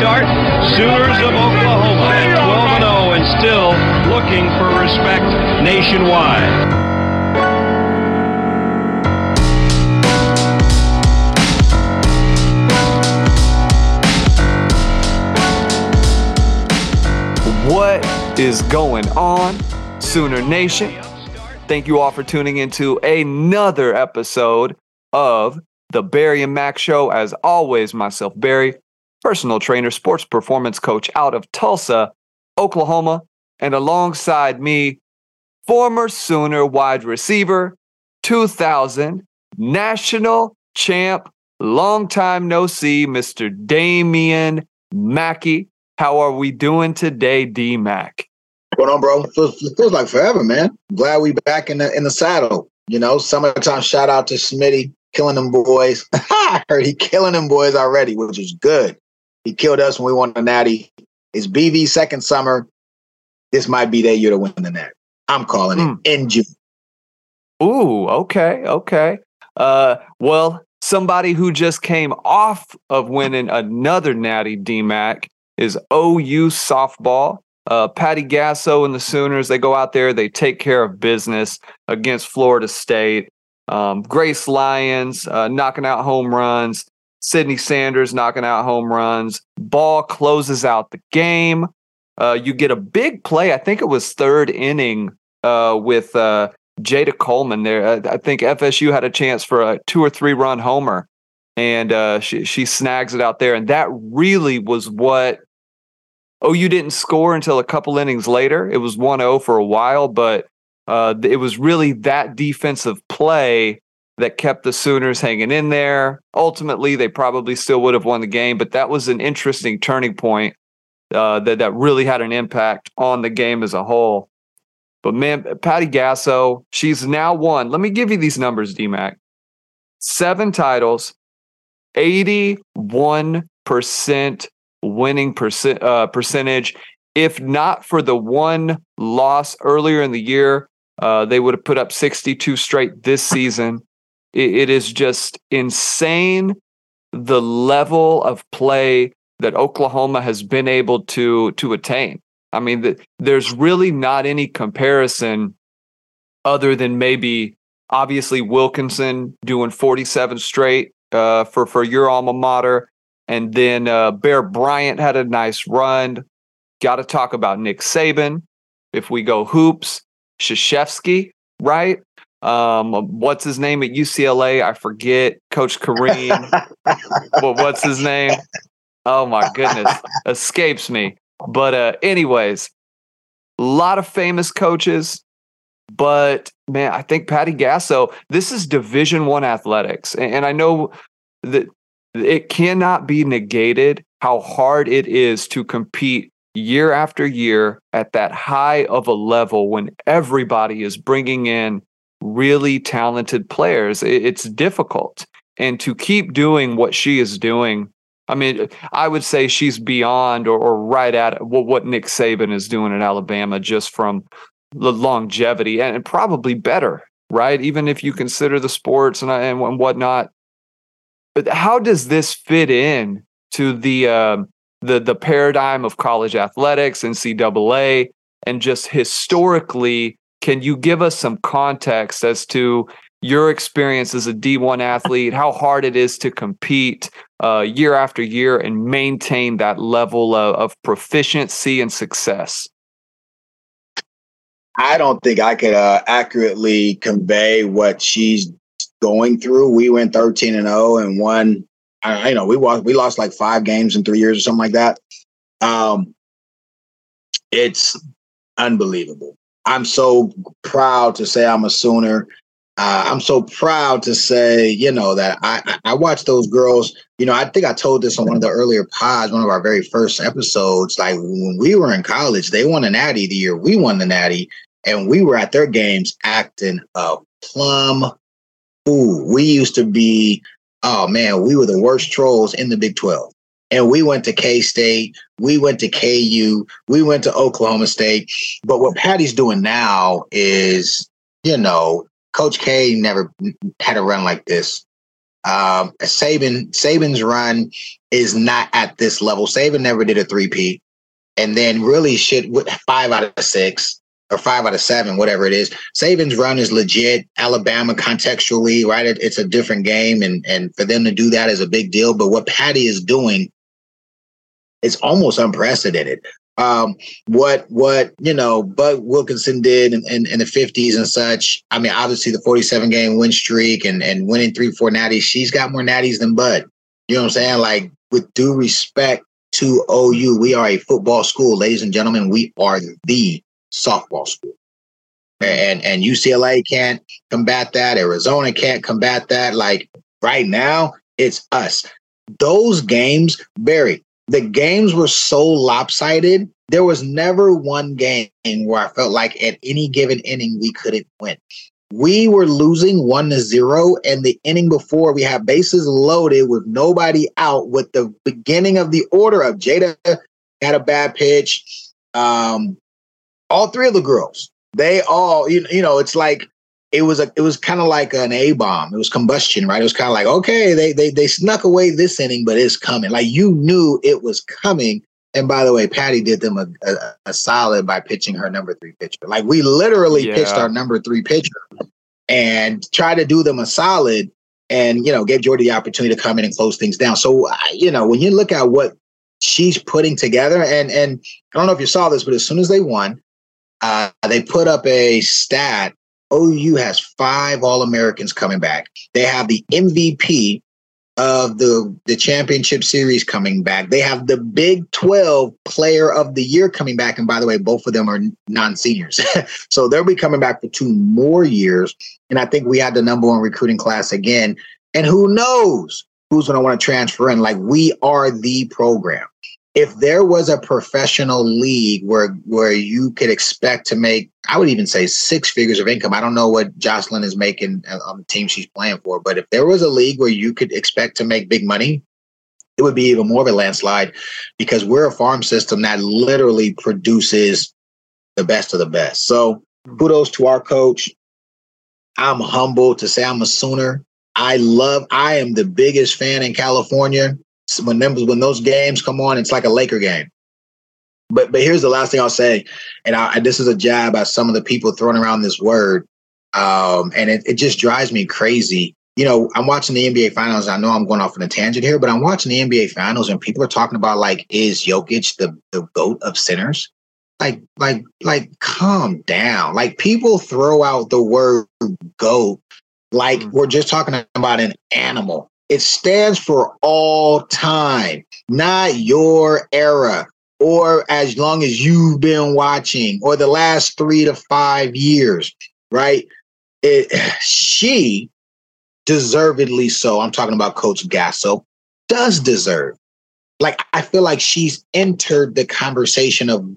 start. Sooners of Oklahoma at 12-0 and still looking for respect nationwide. What is going on, Sooner Nation? Thank you all for tuning into another episode of The Barry and Mack Show. As always, myself, Barry, personal trainer, sports performance coach out of Tulsa, Oklahoma. And alongside me, former Sooner wide receiver, 2000 national champ, long time no see, Mr. Damian Mackey. How are we doing today, D-Mac? What's going on, bro? Feels like forever, man. Glad we back in the saddle. You know, summertime shout out to Smitty, killing them boys. I heard he killing them boys already, which is good. He killed us when we won the Natty. It's BV's second summer. This might be their year to win the Natty. I'm calling it in June. Ooh, okay. Well, somebody who just came off of winning another Natty, D-Mac, is OU softball. Patty Gasso and the Sooners, they go out there, they take care of business against Florida State. Grace Lyons knocking out home runs. Sydney Sanders knocking out home runs. Ball closes out the game. You get a big play. I think it was third inning with Jayda Coleman there. I think FSU had a chance for a 2 or 3 run homer, and she snags it out there. And that really was what OU didn't score until a couple innings later. It was 1-0 for a while, but it was really that defensive play that kept the Sooners hanging in there. Ultimately, they probably still would have won the game, but that was an interesting turning point that really had an impact on the game as a whole. But, man, Patty Gasso, she's now won. Let me give you these numbers, D-Mac. 7 titles, 81% winning percentage. If not for the one loss earlier in the year, they would have put up 62 straight this season. It is just insane the level of play that Oklahoma has been able to attain. I mean, there's really not any comparison other than maybe, obviously, Wilkinson doing 47 straight for your alma mater. And then Bear Bryant had a nice run. Got to talk about Nick Saban. If we go hoops, Krzyzewski, right? What's his name at UCLA? I forget. Coach Kareem. Well, what's his name? Oh, my goodness. Escapes me. But anyways, a lot of famous coaches. But, man, I think Patty Gasso, this is Division I athletics. And I know that it cannot be negated how hard it is to compete year after year at that high of a level when everybody is bringing in really talented players. It's difficult. And to keep doing what she is doing, I mean, I would say she's beyond or right at what Nick Saban is doing at Alabama, just from the longevity and probably better, right? Even if you consider the sports and whatnot. But how does this fit in to the paradigm of college athletics, NCAA, and just historically? Can you give us some context as to your experience as a D1 athlete, how hard it is to compete year after year and maintain that level of proficiency and success? I don't think I could accurately convey what she's going through. We went 13-0 and won. I know we lost like 5 games in 3 years or something like that. It's unbelievable. I'm so proud to say I'm a Sooner. I'm so proud to say, you know, that I watched those girls. You know, I think I told this on one of the earlier pods, one of our very first episodes. Like, when we were in college, they won a Natty the year we won the Natty, and we were at their games acting a plum. Ooh, we used to be, oh man, we were the worst trolls in the Big 12. And we went to K-State, we went to KU, we went to Oklahoma State. But what Patty's doing now is, you know, Coach K never had a run like this. Saban's run is not at this level. Saban never did a three-peat, and then really shit with 5 out of 6 or 5 out of 7, whatever it is. Saban's run is legit. Alabama contextually, right? It's a different game, and for them to do that is a big deal. But what Patty is doing is almost unprecedented. What you know, Bud Wilkinson did in the 50s and such. I mean, obviously the 47-game win streak and winning 3-4 natties. She's got more natties than Bud. You know what I'm saying? Like, with due respect to OU, we are a football school, ladies and gentlemen. We are the softball school. And UCLA can't combat that. Arizona can't combat that. Like, right now, it's us. Those games, Barry, the games were so lopsided. There was never one game where I felt like at any given inning we couldn't win. We were losing 1-0, and the inning before, we had bases loaded with nobody out, with the beginning of the order of Jayda got a bad pitch. All three of the girls, they all, you know, it's like it was kind of like an A-bomb. It was combustion, right? It was kind of like, okay, they snuck away this inning, but it's coming. Like, you knew it was coming. And by the way, Patty did them a solid by pitching her number 3 pitcher. Like, we literally pitched our number 3 pitcher and tried to do them a solid, and, you know, gave Jordy the opportunity to come in and close things down. So, you know, when you look at what she's putting together, and I don't know if you saw this, but as soon as they won, they put up a stat. OU has 5 All-Americans coming back. They have the MVP of the championship series coming back. They have the Big 12 Player of the Year coming back. And by the way, both of them are non-seniors. So they'll be coming back for 2 more years. And I think we had the number 1 recruiting class again. And who knows who's going to want to transfer in. Like, we are the program. If there was a professional league where you could expect to make, I would even say 6 figures of income. I don't know what Jocelyn is making on the team she's playing for, but if there was a league where you could expect to make big money, it would be even more of a landslide, because we're a farm system that literally produces the best of the best. So kudos to our coach. I'm humbled to say I'm a Sooner. I am the biggest fan in California. When those games come on, it's like a Laker game. But here's the last thing I'll say, and this is a jab at some of the people throwing around this word, and it just drives me crazy. You know, I'm watching the NBA Finals. I know I'm going off on a tangent here, but I'm watching the NBA Finals, and people are talking about, like, is Jokic the GOAT of centers? Like, calm down. Like, people throw out the word GOAT like we're just talking about an animal. It stands for all time, not your era, or as long as you've been watching, or the last 3 to 5 years, right? She deservedly so, I'm talking about Coach Gasso, does deserve. Like, I feel like she's entered the conversation of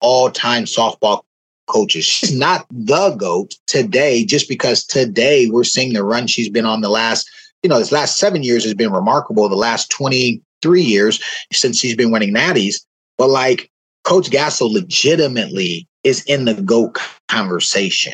all-time softball coaches. She's not the GOAT today, just because today we're seeing the run she's been on the last – you know, this last 7 years has been remarkable. The last 23 years since she's been winning natties. But, like, Coach Gasso legitimately is in the GOAT conversation,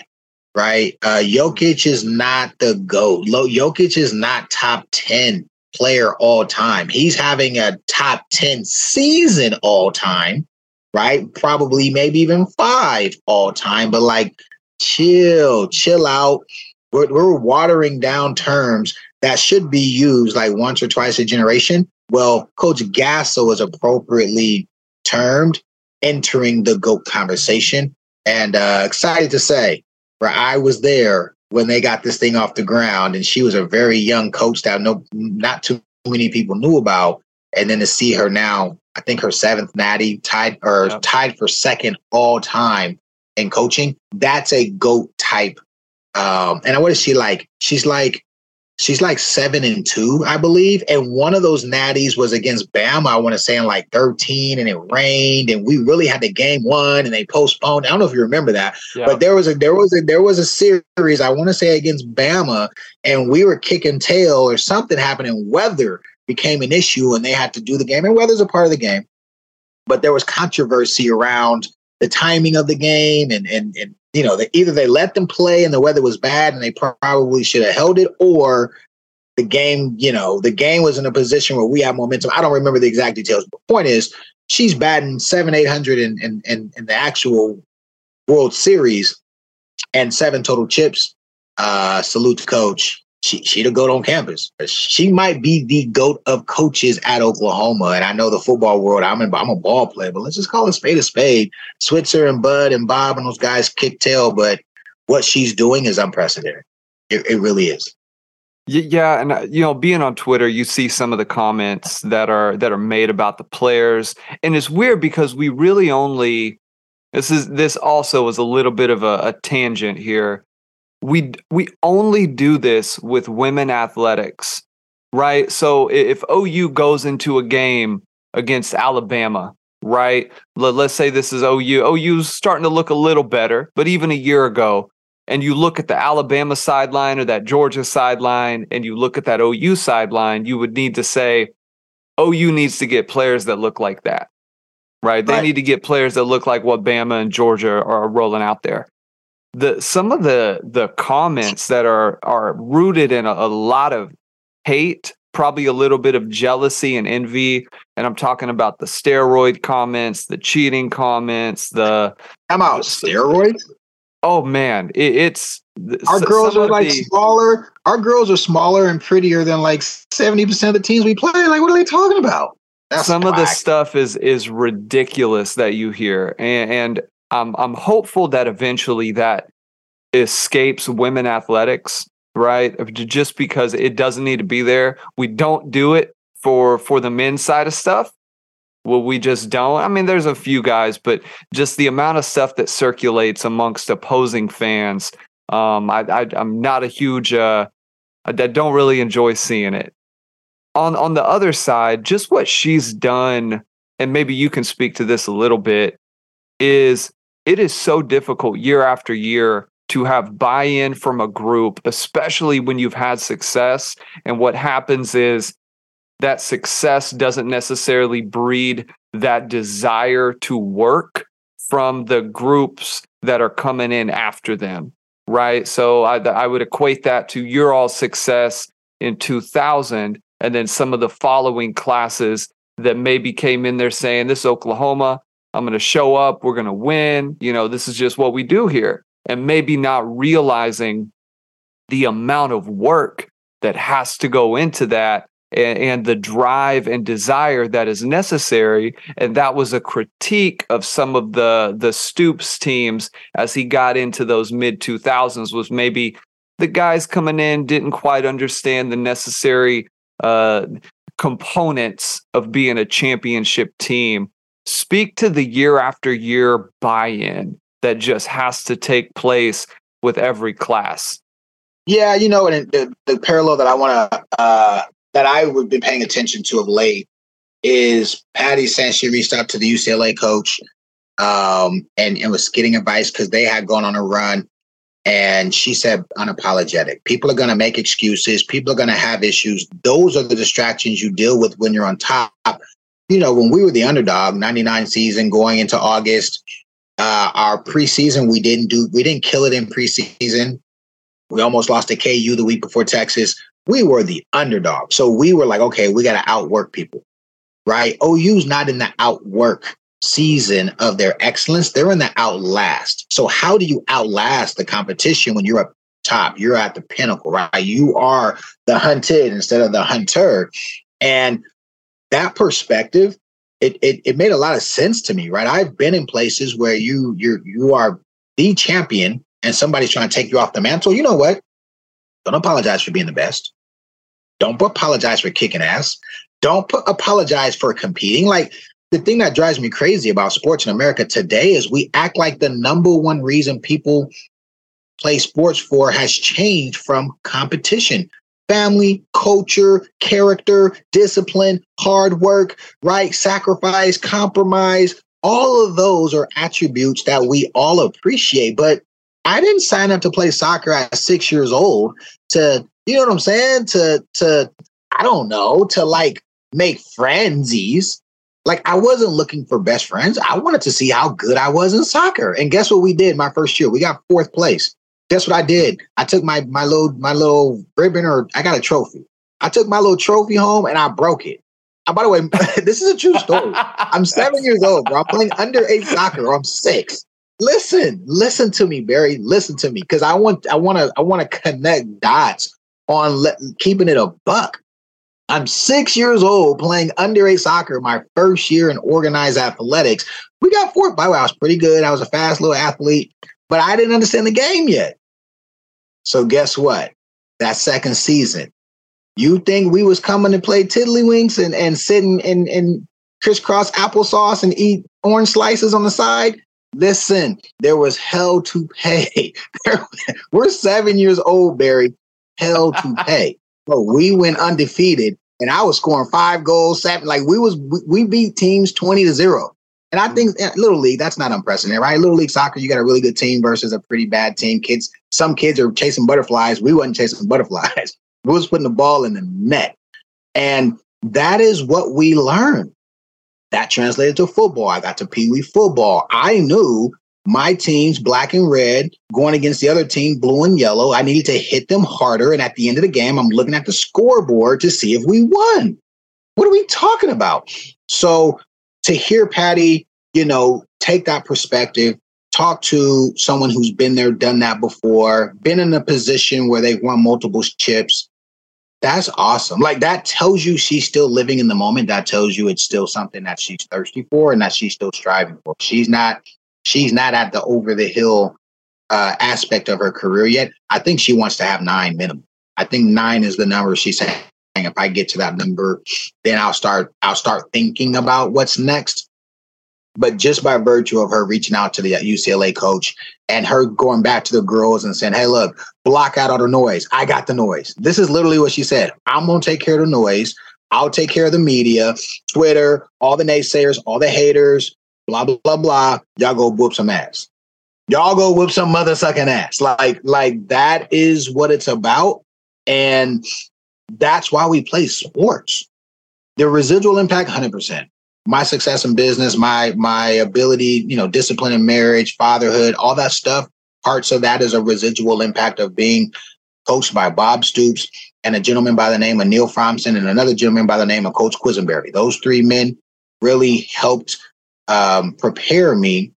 right? Jokic is not the GOAT. Jokic is not top 10 player all time. He's having a top 10 season all time, right? Probably maybe even 5 all time. But, like, chill out. We're watering down terms that should be used like once or twice a generation. Well, Coach Gasso is appropriately termed entering the GOAT conversation. And excited to say, for I was there when they got this thing off the ground, and she was a very young coach that not too many people knew about. And then to see her now, I think her 7th natty, tied for 2nd all time in coaching. That's a GOAT type. And what is she like? She's like 7-2, I believe. And one of those natties was against Bama, I want to say in like 13, and it rained, and we really had the game won, and they postponed. I don't know if you remember that, but there was a series, I want to say against Bama, and we were kicking tail or something happened, and weather became an issue, and they had to do the game, and weather's a part of the game. But there was controversy around the timing of the game, and you know, either they let them play and the weather was bad and they probably should have held it, or the game, you know, the game was in a position where we had momentum. I don't remember the exact details, but the point is she's batting 700-800 in the actual World Series and 7 total chips. Salute to coach. She the GOAT on campus. She might be the GOAT of coaches at Oklahoma. And I know the football world, I'm a ball player, but let's just call it spade a spade. Switzer and Bud and Bob and those guys kick tail, but what she's doing is unprecedented. It really is. Yeah, and you know, being on Twitter, you see some of the comments that are made about the players. And it's weird because we really only this also was a little bit of a tangent here. We only do this with women athletics, right? So if OU goes into a game against Alabama, right? Let's say this is OU. OU's starting to look a little better, but even a year ago, and you look at the Alabama sideline or that Georgia sideline, and you look at that OU sideline, you would need to say, OU needs to get players that look like that, right? They need to get players that look like what Bama and Georgia are rolling out there. Some of the comments that are rooted in a lot of hate, probably a little bit of jealousy and envy, and I'm talking about the steroid comments, the cheating comments, the I'm out steroids. Oh man, it's our girls are like smaller. Our girls are smaller and prettier than like 70% of the teams we play. Like, what are they talking about? Some of the stuff is ridiculous that you hear, and I'm hopeful that eventually that escapes women athletics, right? Just because it doesn't need to be there. We don't do it for the men's side of stuff. Well, we just don't. I mean, there's a few guys, but just the amount of stuff that circulates amongst opposing fans, I'm not a huge, I don't really enjoy seeing it. On the other side, just what she's done, and maybe you can speak to this a little bit, is it is so difficult year after year to have buy-in from a group, especially when you've had success. And what happens is that success doesn't necessarily breed that desire to work from the groups that are coming in after them, right? So I would equate that to your all success in 2000 and then some of the following classes that maybe came in there saying, this is Oklahoma, I'm going to show up, we're going to win. You know, this is just what we do here. And maybe not realizing the amount of work that has to go into that and the drive and desire that is necessary. And that was a critique of some of the Stoops teams as he got into those mid-2000s, was maybe the guys coming in didn't quite understand the necessary components of being a championship team. Speak to the year after year buy-in that just has to take place with every class. Yeah, you know, and the parallel that I want to that I would be paying attention to of late is Patty saying she reached out to the UCLA coach and was getting advice because they had gone on a run, and she said unapologetic. People are going to make excuses. People are going to have issues. Those are the distractions you deal with when you're on top. You know, when we were the underdog, 99 season going into August, our preseason, we didn't kill it in preseason. We almost lost to KU the week before Texas. We were the underdog. So we were like, okay, we got to outwork people, right? OU's not in the outwork season of their excellence. They're in the outlast. So how do you outlast the competition when you're up top? You're at the pinnacle, right? You are the hunted instead of the hunter. And that perspective, it made a lot of sense to me, right? I've been in places where you are the champion and somebody's trying to take you off the mantle. You know what? Don't apologize for being the best. Don't apologize for kicking ass. Don't apologize for competing. Like, the thing that drives me crazy about sports in America today is we act like the number one reason people play sports for has changed from competition. Family, culture, character, discipline, hard work, right? Sacrifice, compromise. All of those are attributes that we all appreciate. But I didn't sign up to play soccer at 6 years old to, you know what I'm saying? To like make frenzies. Like, I wasn't looking for best friends. I wanted to see how good I was in soccer. And guess what we did my first year? We got fourth place. Guess what I did? I took my little ribbon, or I got a trophy. I took my little trophy home and I broke it. And by the way, this is a true story. I'm 7 years old, bro. I'm playing underage soccer. I'm six. Listen to me, Barry. Listen to me, because I want to connect dots on keeping it a buck. I'm 6 years old playing underage soccer, my first year in organized athletics. We got fourth. By the way, I was pretty good. I was a fast little athlete, but I didn't understand the game yet. So guess what? That second season, you think we was coming to play tiddlywinks and sitting and crisscross applesauce and eat orange slices on the side? Listen, there was hell to pay. We're 7 years old, Barry. Hell to pay. But we went undefeated, and I was scoring 5 goals, 7. Like we beat teams 20-0. And I think Little League, that's not unprecedented, right? Little League soccer, you got a really good team versus a pretty bad team. Some kids are chasing butterflies. We wasn't chasing butterflies. We was putting the ball in the net. And that is what we learned. That translated to football. I got to Pee Wee football. I knew my team's black and red going against the other team, blue and yellow. I needed to hit them harder. And at the end of the game, I'm looking at the scoreboard to see if we won. What are we talking about? So to hear Patty, take that perspective, talk to someone who's been there, done that before, been in a position where they've won multiple chips. That's awesome. Like, that tells you she's still living in the moment. That tells you it's still something that she's thirsty for and that she's still striving for. She's not at the over the hill aspect of her career yet. I think she wants to have 9 minimum. I think 9 is the number she's saying. If I get to that number, then I'll start thinking about what's next. But just by virtue of her reaching out to the UCLA coach and her going back to the girls and saying, hey, look, block out all the noise. I got the noise. This is literally what she said. I'm going to take care of the noise. I'll take care of the media, Twitter, all the naysayers, all the haters, blah, blah, blah, blah. Y'all go whoop some ass. Y'all go whoop some mother sucking ass. Like that is what it's about. And that's why we play sports. The residual impact, 100%. My success in business, my ability, discipline in marriage, fatherhood, all that stuff, parts of that is a residual impact of being coached by Bob Stoops and a gentleman by the name of Neil Fromson and another gentleman by the name of Coach Quisenberry. Those three men really helped prepare me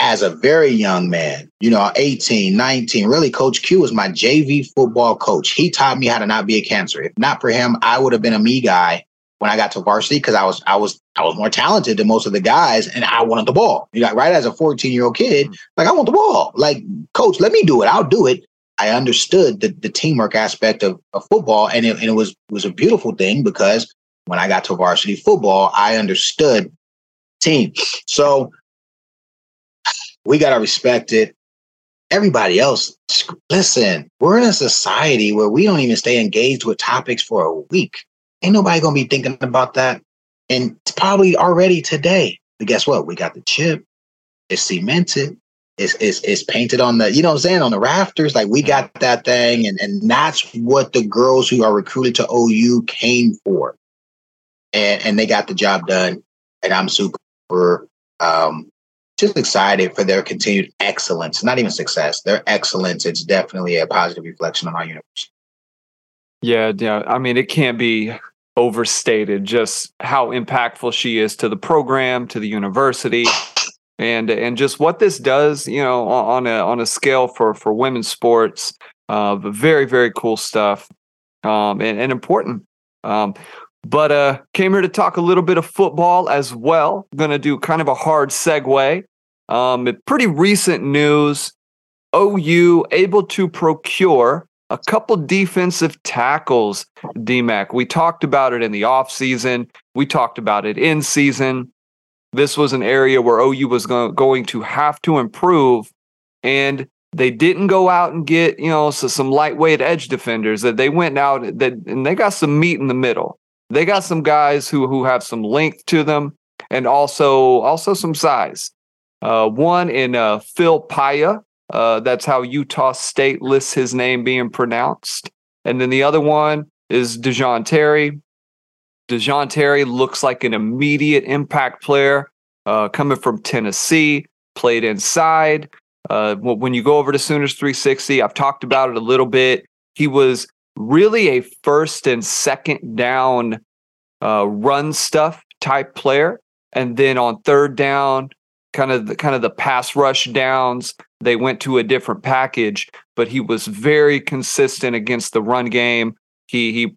as a very young man, 18, 19. Really, Coach Q was my JV football coach. He taught me how to not be a cancer. If not for him, I would have been a me guy when I got to varsity, because I was more talented than most of the guys, and I wanted the ball. Right as a 14-year-old kid, I want the ball. Coach, let me do it. I'll do it. I understood the teamwork aspect of football, and it was a beautiful thing, because when I got to varsity football, I understood team. So we got to respect it. Everybody else, listen, we're in a society where we don't even stay engaged with topics for a week. Ain't nobody going to be thinking about that. And it's probably already today. But guess what? We got the chip. It's cemented. It's painted on the, on the rafters. Like, we got that thing. And that's what the girls who are recruited to OU came for. And they got the job done. And I'm super just excited for their continued excellence. Not even success. Their excellence. It's definitely a positive reflection on our university. Yeah. I mean, it can't be overstated just how impactful she is to the program, to the university, and just what this does, on a scale for women's sports. But very, very cool stuff, and important. But came here to talk a little bit of football as well. Going to do kind of a hard segue. Pretty recent news: OU able to procure a couple defensive tackles, D-Mac. We talked about it in the offseason. We talked about it in season. This was an area where OU was going to have to improve, and they didn't go out and get, some lightweight edge defenders. That they went out and they got some meat in the middle. They got some guys who have some length to them and also some size. One in Phil Paea. That's how Utah State lists his name being pronounced. And then the other one is Dejon Terry. Dejon Terry looks like an immediate impact player, coming from Tennessee, played inside. When you go over to Sooners 360, I've talked about it a little bit. He was really a first and second down run stuff type player. And then on third down, kind of the pass rush downs, they went to a different package, but he was very consistent against the run game. He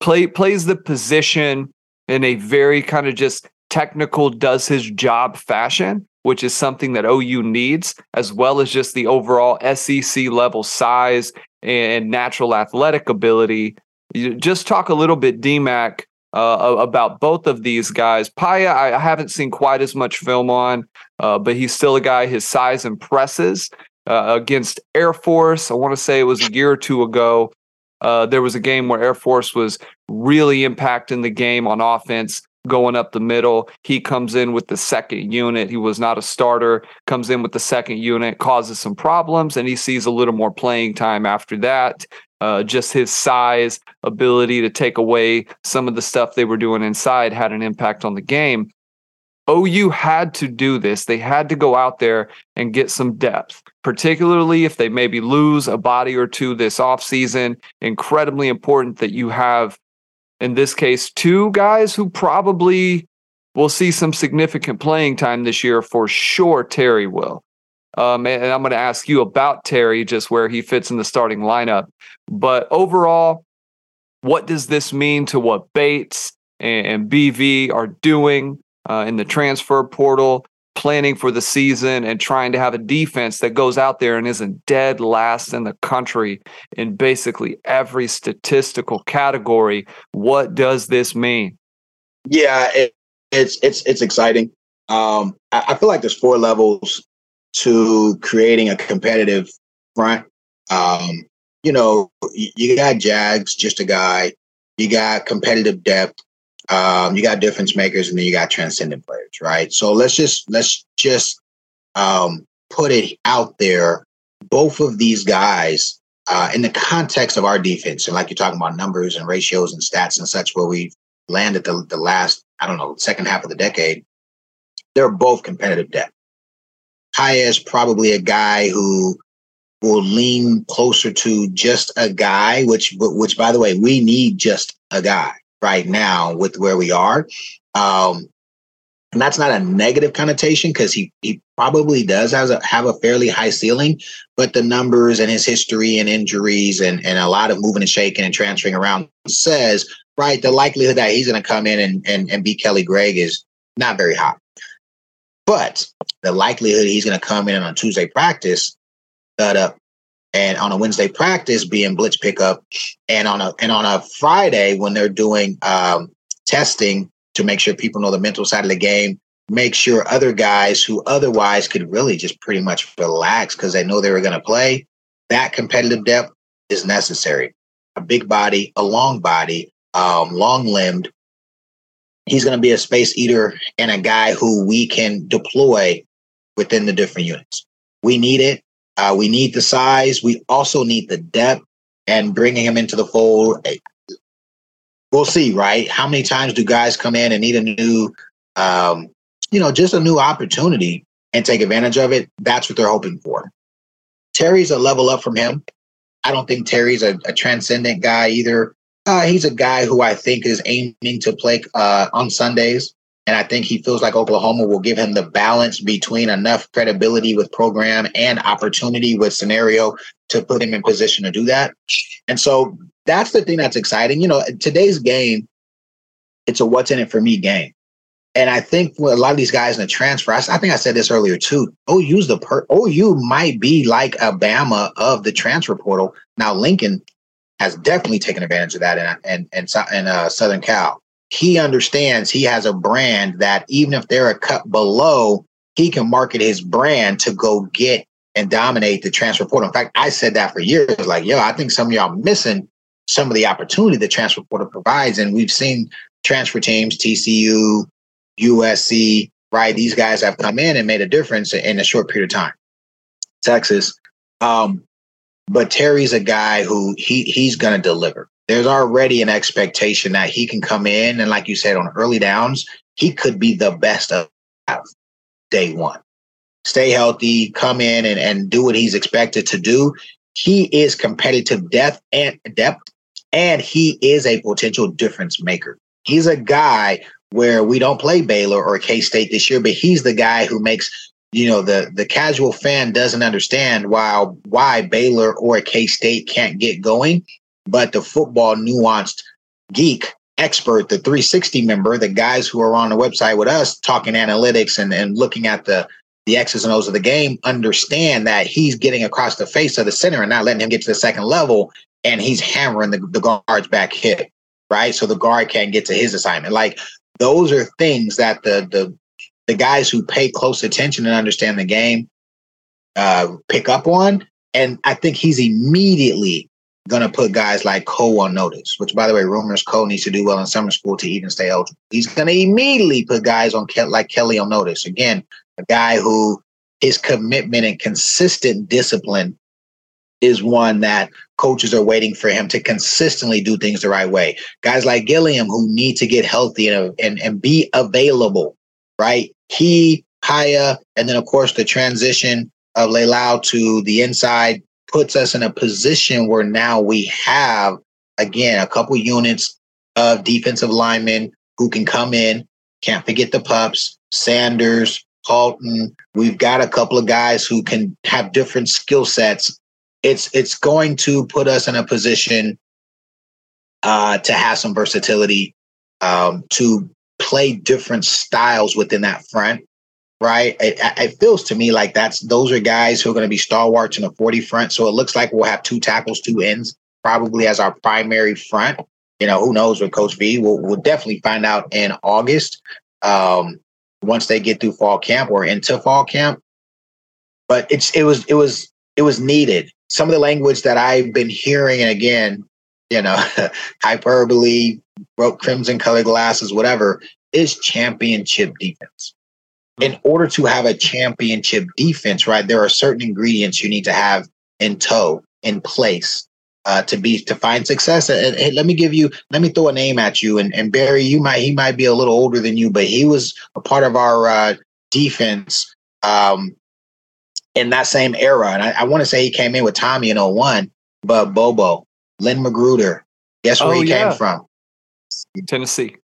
plays the position in a very kind of just technical, does his job fashion, which is something that OU needs, as well as just the overall SEC level size and natural athletic ability. You just talk a little bit, D-Mac, about both of these guys. Paea, I haven't seen quite as much film on, but he's still a guy. His size impresses. Against Air Force, I want to say it was a year or two ago, there was a game where Air Force was really impacting the game on offense, going up the middle. He comes in with the second unit. He was not a starter, comes in with the second unit, causes some problems, and he sees a little more playing time after that. Just his size, ability to take away some of the stuff they were doing inside had an impact on the game. OU had to do this. They had to go out there and get some depth, particularly if they maybe lose a body or two this offseason. Incredibly important that you have, in this case, two guys who probably will see some significant playing time this year for sure. Terry will. And I'm going to ask you about Terry, just where he fits in the starting lineup. But overall, what does this mean to what Bates and BV are doing in the transfer portal, planning for the season and trying to have a defense that goes out there and isn't dead last in the country in basically every statistical category? What does this mean? Yeah, it's exciting. I feel like there's four levels to creating a competitive front. You got Jags, just a guy. You got competitive depth. You got difference makers, and then you got transcendent players, right? So let's just put it out there. Both of these guys, in the context of our defense, and like you're talking about numbers and ratios and stats and such, where we've landed the last, second half of the decade, they're both competitive depth. Paea is probably a guy who will lean closer to just a guy, which by the way, we need just a guy right now with where we are. And that's not a negative connotation, because he probably does have a fairly high ceiling, but the numbers and his history and injuries and a lot of moving and shaking and transferring around says, right, the likelihood that he's going to come in and be Kelly Gregg is not very high. But the likelihood he's going to come in on Tuesday practice, thud up, and on a Wednesday practice being blitz pickup, and on a Friday when they're doing testing to make sure people know the mental side of the game, make sure other guys who otherwise could really just pretty much relax because they know they were going to play, that competitive depth is necessary. A big body, a long body, long-limbed. He's going to be a space eater and a guy who we can deploy within the different units. We need it. We need the size. We also need the depth, and bringing him into the fold. We'll see, right? How many times do guys come in and need a new, just a new opportunity and take advantage of it? That's what they're hoping for. Terry's a level up from him. I don't think Terry's a transcendent guy either. He's a guy who I think is aiming to play on Sundays, and I think he feels like Oklahoma will give him the balance between enough credibility with program and opportunity with scenario to put him in position to do that. And so that's the thing that's exciting. Today's game, it's a what's in it for me game. And I think for a lot of these guys in the transfer, I think I said this earlier too, OU might be like Alabama of the transfer portal. Now, Lincoln has definitely taken advantage of that in Southern Cal. He understands he has a brand that even if they're a cut below, he can market his brand to go get and dominate the transfer portal. In fact, I said that for years, like, I think some of y'all missing some of the opportunity the transfer portal provides. And we've seen transfer teams, TCU, USC, right? These guys have come in and made a difference in a short period of time. Texas. But Terry's a guy who he's going to deliver. There's already an expectation that he can come in, and like you said, on early downs, he could be the best of day one. Stay healthy, come in and do what he's expected to do. He is competitive depth, And he is a potential difference maker. He's a guy where we don't play Baylor or K-State this year, but he's the guy who makes, you know, the casual fan doesn't understand why Baylor or K-State can't get going. But the football nuanced geek expert, the 360 member, the guys who are on the website with us talking analytics and looking at the X's and O's of the game, understand that he's getting across the face of the center and not letting him get to the second level, and he's hammering the guard's back hip, right? So the guard can't get to his assignment. Like, those are things that the guys who pay close attention and understand the game pick up on. And I think he's immediately going to put guys like Cole on notice, which, by the way, rumors Cole needs to do well in summer school to even stay eligible. He's going to immediately put guys on like Kelly on notice. Again, a guy who his commitment and consistent discipline is one that coaches are waiting for him to consistently do things the right way. Guys like Gilliam, who need to get healthy and be available, right? He, Paea, and then, of course, the transition of Leilao to the inside puts us in a position where now we have, again, a couple units of defensive linemen who can come in. Can't forget the pups, Sanders, Halton. We've got a couple of guys who can have different skill sets. It's going to put us in a position to have some versatility, to play different styles within that front, right? It feels to me like those are guys who are going to be stalwarts in a 40 front. So it looks like we'll have two tackles, two ends, probably as our primary front. You know, who knows with Coach V? We'll definitely find out in August, once they get through fall camp or into fall camp. But it was needed. Some of the language that I've been hearing, and again, you know, hyperbole, broke crimson colored glasses, whatever, is championship defense. In order to have a championship defense, right, there are certain ingredients you need to have in tow, in place, to find success. And hey, let me throw a name at you. And Barry, he might be a little older than you, but he was a part of our defense in that same era. And I want to say he came in with Tommy in 01, but Bobo, Lynn Magruder, guess where he came from? Tennessee.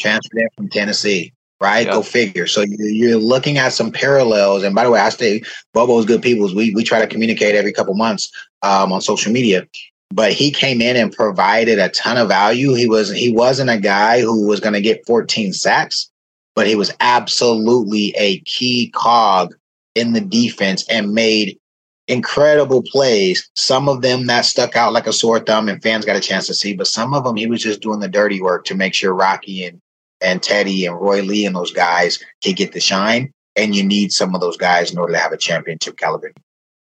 Transferred in from Tennessee, right? Yep. Go figure. So you're looking at some parallels. And by the way, I stay Bobo's good people. We try to communicate every couple months on social media. But he came in and provided a ton of value. He wasn't a guy who was going to get 14 sacks, but he was absolutely a key cog in the defense and made incredible plays. Some of them that stuck out like a sore thumb and fans got a chance to see, but some of them he was just doing the dirty work to make sure Rocky and Teddy and Roy Lee and those guys could get the shine. And you need some of those guys in order to have a championship caliber.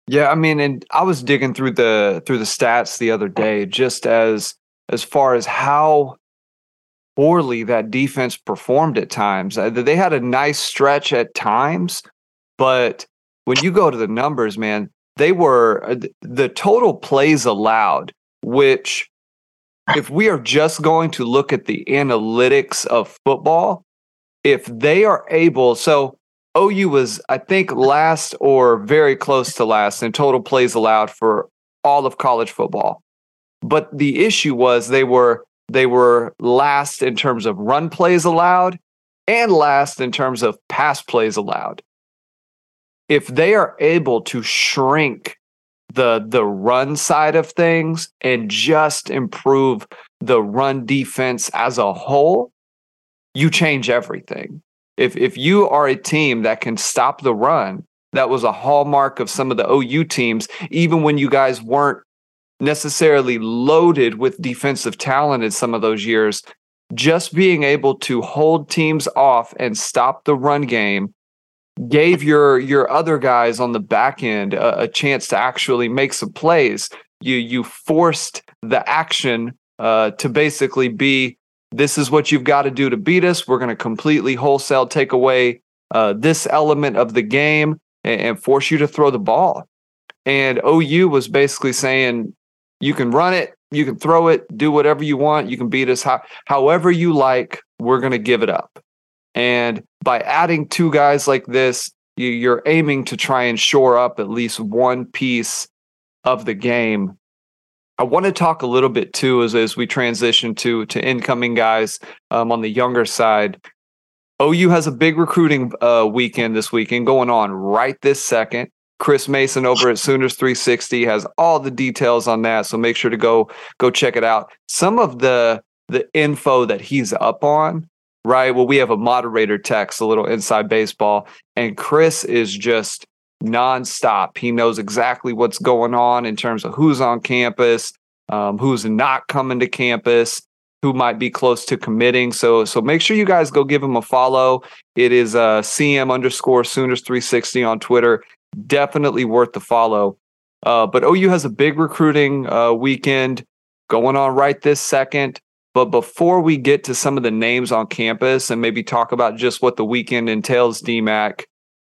Yeah, I mean, and I was digging through the stats the other day, just as far as how poorly that defense performed at times. They had a nice stretch at times, but when you go to the numbers, man, they were the total plays allowed, which if we are just going to look at the analytics of football, if they are able, so OU was, I think, last or very close to last in total plays allowed for all of college football. But the issue was they were last in terms of run plays allowed and last in terms of pass plays allowed. If they are able to shrink the run side of things and just improve the run defense as a whole, you change everything. If you are a team that can stop the run, that was a hallmark of some of the OU teams, even when you guys weren't necessarily loaded with defensive talent in some of those years, just being able to hold teams off and stop the run game gave your other guys on the back end a chance to actually make some plays. You forced the action to basically be, this is what you've got to do to beat us. We're going to completely wholesale take away this element of the game and force you to throw the ball. And OU was basically saying, you can run it, you can throw it, do whatever you want, you can beat us however you like, we're going to give it up. And by adding two guys like this, you're aiming to try and shore up at least one piece of the game I want to talk a little bit too as we transition to incoming guys on the younger side. OU has a big recruiting weekend this weekend going on right this second. Chris Mason over at Sooners 360 has all the details on that, so make sure to go check it out. Some of the info that he's up on, right? Well, we have a moderator text, a little inside baseball, and Chris is just nonstop. He knows exactly what's going on in terms of who's on campus, who's not coming to campus, who might be close to committing. So make sure you guys go give him a follow. It is CM_Sooners360 on Twitter. Definitely worth the follow. But OU has a big recruiting weekend going on right this second. But before we get to some of the names on campus and maybe talk about just what the weekend entails, DMAC,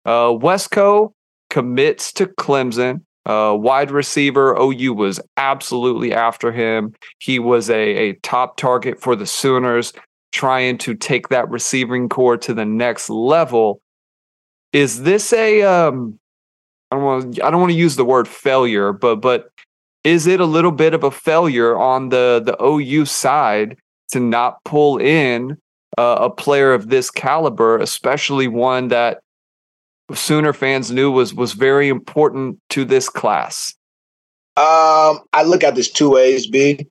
Wesco commits to Clemson. Wide receiver, OU was absolutely after him. He was a top target for the Sooners, trying to take that receiving core to the next level. Is this a I don't want to use the word failure, but is it a little bit of a failure on the OU side to not pull in a player of this caliber, especially one that Sooner fans knew was very important to this class? I look at this two ways, B,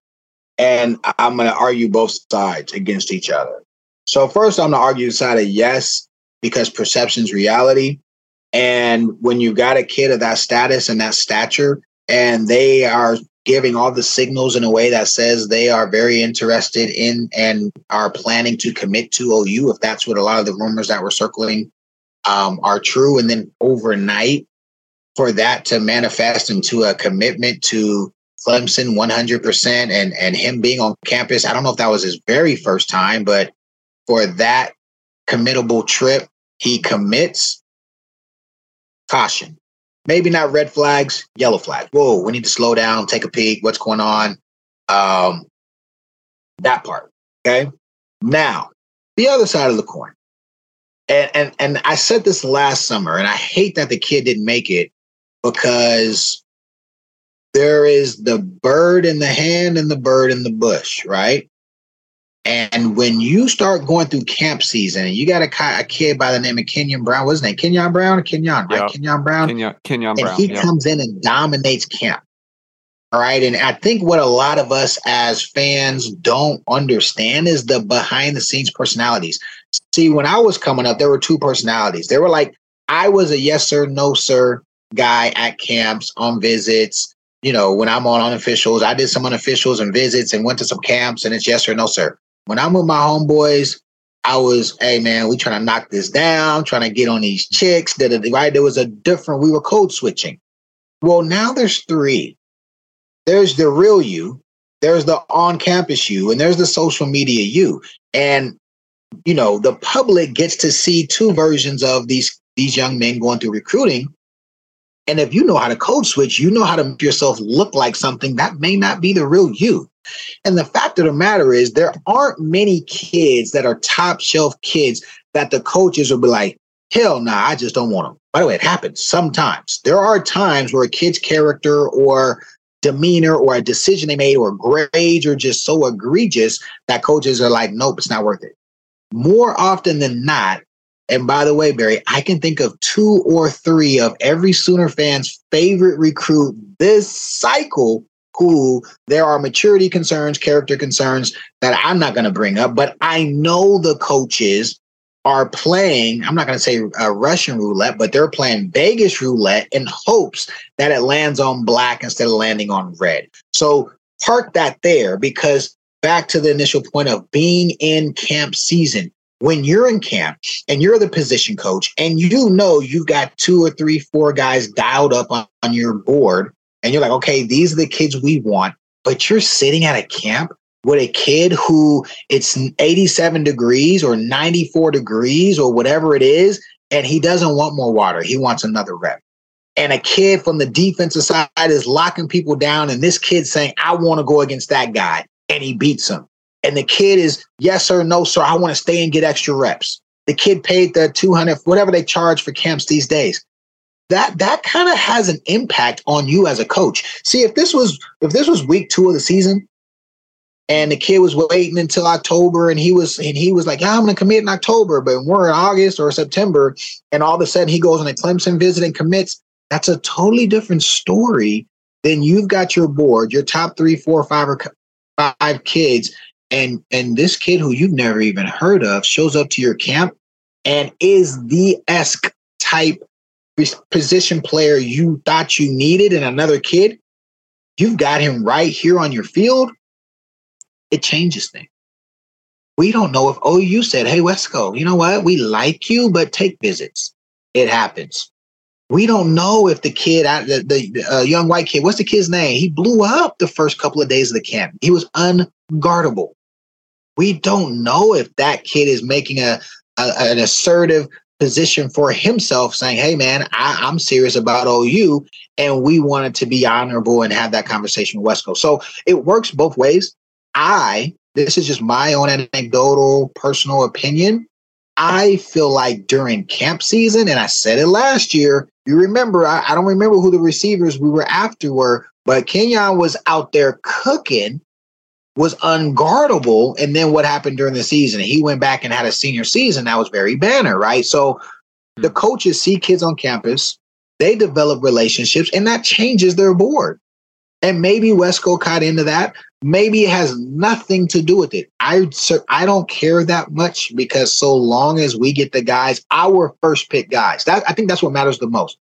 and I'm going to argue both sides against each other. So first, I'm going to argue the side of yes, because perception's reality. And when you got a kid of that status and that stature, and they are giving all the signals in a way that says they are very interested in and are planning to commit to OU, if that's what a lot of the rumors that were circling are true, and then overnight for that to manifest into a commitment to Clemson 100% and him being on campus. I don't know if that was his very first time, but for that committable trip, he commits. Caution. Maybe not red flags, yellow flags. Whoa, we need to slow down, take a peek, what's going on? That part, okay? Now, the other side of the coin. And I said this last summer, and I hate that the kid didn't make it, because there is the bird in the hand and the bird in the bush, right? And when you start going through camp season, and you got a kid by the name of Kenyon Brown, what's his name? Kenyon Brown or Kenyon, right? Yep. Kenyon Brown. Kenyon Brown. And he comes in and dominates camp. All right. And I think what a lot of us as fans don't understand is the behind the scenes personalities. See, when I was coming up, there were two personalities. They were like, I was a yes sir, no sir guy at camps, on visits. You know, when I'm on unofficials, I did some unofficials and visits and went to some camps, and it's yes or no sir. When I'm with my homeboys, I was, hey man, we trying to knock this down, trying to get on these chicks. Right? There was a different, we were code switching. Well, now there's three. There's the real you, there's the on-campus you, and there's the social media you. And, you know, the public gets to see two versions of these young men going through recruiting. And if you know how to code switch, you know how to make yourself look like something that may not be the real you. And the fact of the matter is, there aren't many kids that are top shelf kids that the coaches will be like, hell nah, I just don't want them. By the way, it happens sometimes. There are times where a kid's character or demeanor or a decision they made or grades are just so egregious that coaches are like, nope, it's not worth it. More often than not, and by the way, Barry, I can think of two or three of every Sooner fan's favorite recruit this cycle who there are maturity concerns, character concerns that I'm not going to bring up, but I know the coaches are playing, I'm not going to say Russian roulette, but they're playing Vegas roulette in hopes that it lands on black instead of landing on red. So park that there, because back to the initial point of being in camp season, when you're in camp and you're the position coach and you know you've got two or three, four guys dialed up on your board and you're like, okay, these are the kids we want, but you're sitting at a camp with a kid who it's 87 degrees or 94 degrees or whatever it is, and he doesn't want more water. He wants another rep. And a kid from the defensive side is locking people down, and this kid's saying, I want to go against that guy, and he beats him. And the kid is, yes, sir, no, sir, I want to stay and get extra reps. The kid paid the $200, whatever they charge for camps these days. that kind of has an impact on you as a coach. See, if this was week 2 of the season, and the kid was waiting until October, and he was like, yeah, I'm going to commit in October, but we're in August or September, and all of a sudden he goes on a Clemson visit and commits, that's a totally different story. Then you've got your board, your top 3, 4, 5 kids, and this kid who you've never even heard of shows up to your camp and is the esque type position player you thought you needed in another kid. You've got him right here on your field. It changes things. We don't know if OU said, hey, Wesco, you know what? We like you, but take visits. It happens. We don't know if the kid, the young white kid, what's the kid's name? He blew up the first couple of days of the camp. He was unguardable. We don't know if that kid is making an assertive position for himself, saying, hey, man, I'm serious about OU, and we wanted to be honorable and have that conversation with Wesco. So it works both ways. This is just my own anecdotal personal opinion. I feel like during camp season, and I said it last year, you remember, I don't remember who the receivers we were after were, but Kenyon was out there cooking, was unguardable, and then what happened during the season? He went back and had a senior season. That was Barry Banner, right? So the coaches see kids on campus, they develop relationships, and that changes their board. And maybe Wesco caught into that. Maybe it has nothing to do with it. I don't care that much, because so long as we get the guys, our first pick guys, I think that's what matters the most.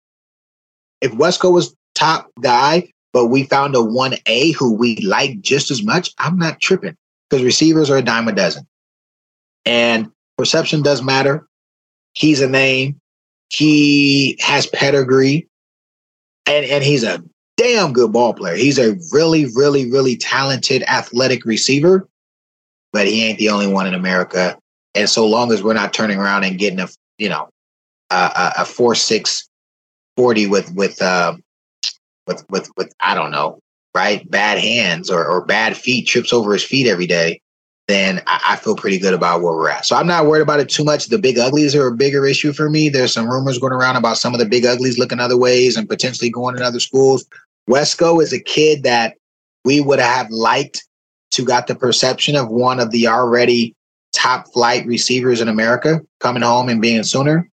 If Wesco was top guy, but we found a 1A who we like just as much, I'm not tripping, because receivers are a dime a dozen. And perception does matter. He's a name. He has pedigree. And he's a damn good ball player. He's a really, really, really talented athletic receiver, but he ain't the only one in America. And so long as we're not turning around and getting a 4.6 40 with I don't know, right, bad hands or bad feet, trips over his feet every day, then I feel pretty good about where we're at. So I'm not worried about it too much. The big uglies are a bigger issue for me. There's some rumors going around about some of the big uglies looking other ways and potentially going in other schools. Wesco is a kid that we would have liked to got the perception of one of the already top flight receivers in America coming home and being a Sooner.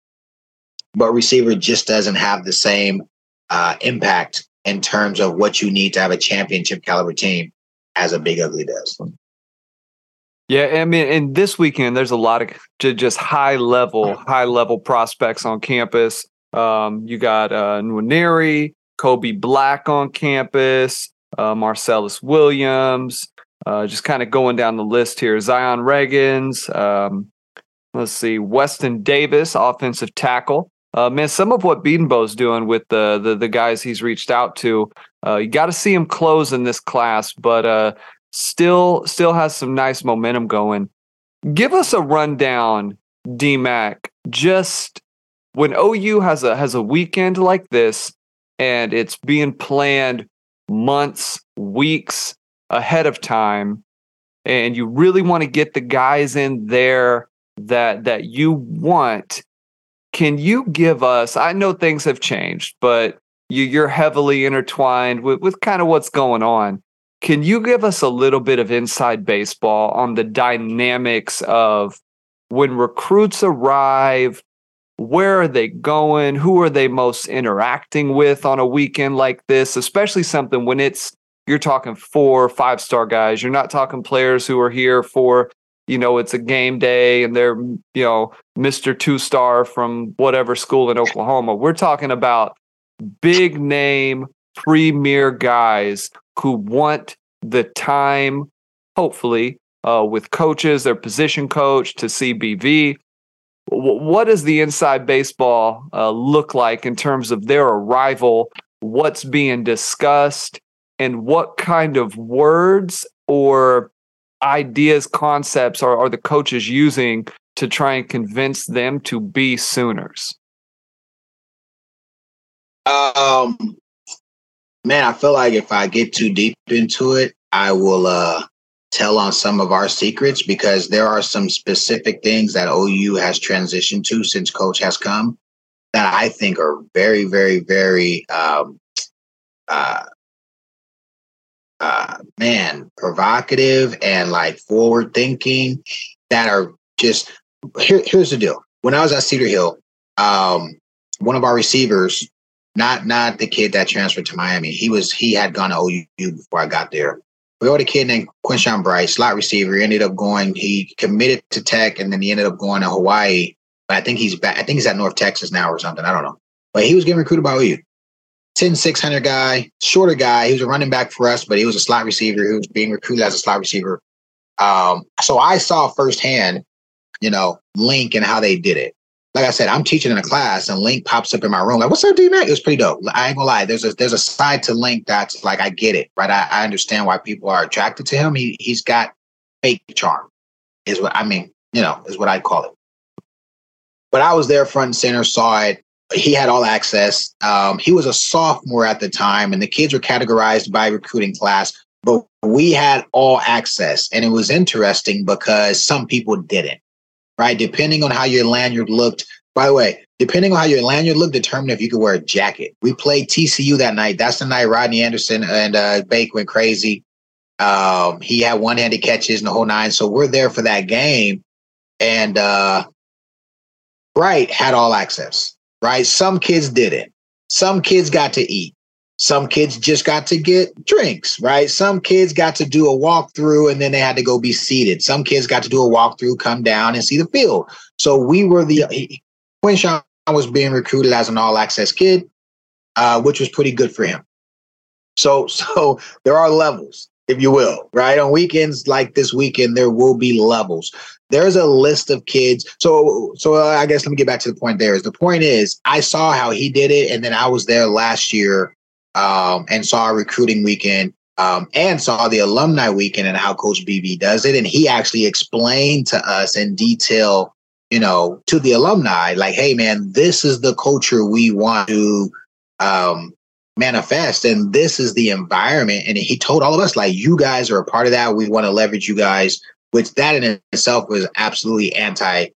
But receiver just doesn't have the same impact in terms of what you need to have a championship caliber team as a big ugly does. Yeah, I mean, and this weekend there's a lot of just high level prospects on campus. You got Nwaneri, Kobe Black on campus, Marcellus Williams, just kind of going down the list here. Zion Reagans, let's see, Weston Davis, offensive tackle. Man, some of what Biedenbo's doing with the guys he's reached out to, you got to see him close in this class, but. Still has some nice momentum going. Give us a rundown, D-Mac. Just when OU has a weekend like this, and it's being planned months, weeks ahead of time, and you really want to get the guys in there that you want. Can you give us? I know things have changed, but you're heavily intertwined with kind of what's going on. Can you give us a little bit of inside baseball on the dynamics of when recruits arrive, where are they going, who are they most interacting with on a weekend like this, especially something when you're talking 4 or 5-star guys. You're not talking players who are here for, it's a game day and they're, Mr. 2-star from whatever school in Oklahoma. We're talking about big name, premier guys who want the time, hopefully, with coaches, their position coach, to CBV. What does the inside baseball look like in terms of their arrival, what's being discussed, and what kind of words or ideas, concepts are the coaches using to try and convince them to be Sooners? Man, I feel like if I get too deep into it, I will tell on some of our secrets, because there are some specific things that OU has transitioned to since Coach has come that I think are very, very, very, provocative and like forward thinking that are just, here's the deal. When I was at Cedar Hill, one of our receivers, not the kid that transferred to Miami, he had gone to OU before I got there. We had a kid named Quinshawn Bright, slot receiver. He ended up going. He committed to Tech, and then he ended up going to Hawaii. But I think he's back. I think he's at North Texas now or something. I don't know. But he was getting recruited by OU. 10-600 guy, shorter guy. He was a running back for us, but he was a slot receiver. He was being recruited as a slot receiver. So I saw firsthand, Link and how they did it. Like I said, I'm teaching in a class, and Link pops up in my room. Like, what's up, D-Mac? It was pretty dope. I ain't gonna lie. There's a side to Link that's like, I get it, right? I understand why people are attracted to him. He's got fake charm, is what I mean. Is what I call it. But I was there front and center, saw it. He had all access. He was a sophomore at the time, and the kids were categorized by recruiting class. But we had all access, and it was interesting because some people didn't. Right, depending on how your lanyard looked. By the way, depending on how your lanyard looked, determined if you could wear a jacket. We played TCU that night. That's the night Rodney Anderson and Bake went crazy. He had one-handed catches and the whole nine. So we're there for that game, and Bright had all access. Right, some kids didn't. Some kids got to eat. Some kids just got to get drinks, right? Some kids got to do a walkthrough, and then they had to go be seated. Some kids got to do a walkthrough, come down, and see the field. So we were Quinshawn was being recruited as an all-access kid, which was pretty good for him. So there are levels, if you will, right? On weekends like this weekend, there will be levels. There's a list of kids. So I guess let me get back to the point there. The point is, I saw how he did it, and then I was there last year, and saw a recruiting weekend, and saw the alumni weekend and how Coach BB does it. And he actually explained to us in detail, to the alumni, like, hey, man, this is the culture we want to manifest. And this is the environment. And he told all of us, like, you guys are a part of that. We want to leverage you guys, which that in itself was absolutely anti-Link.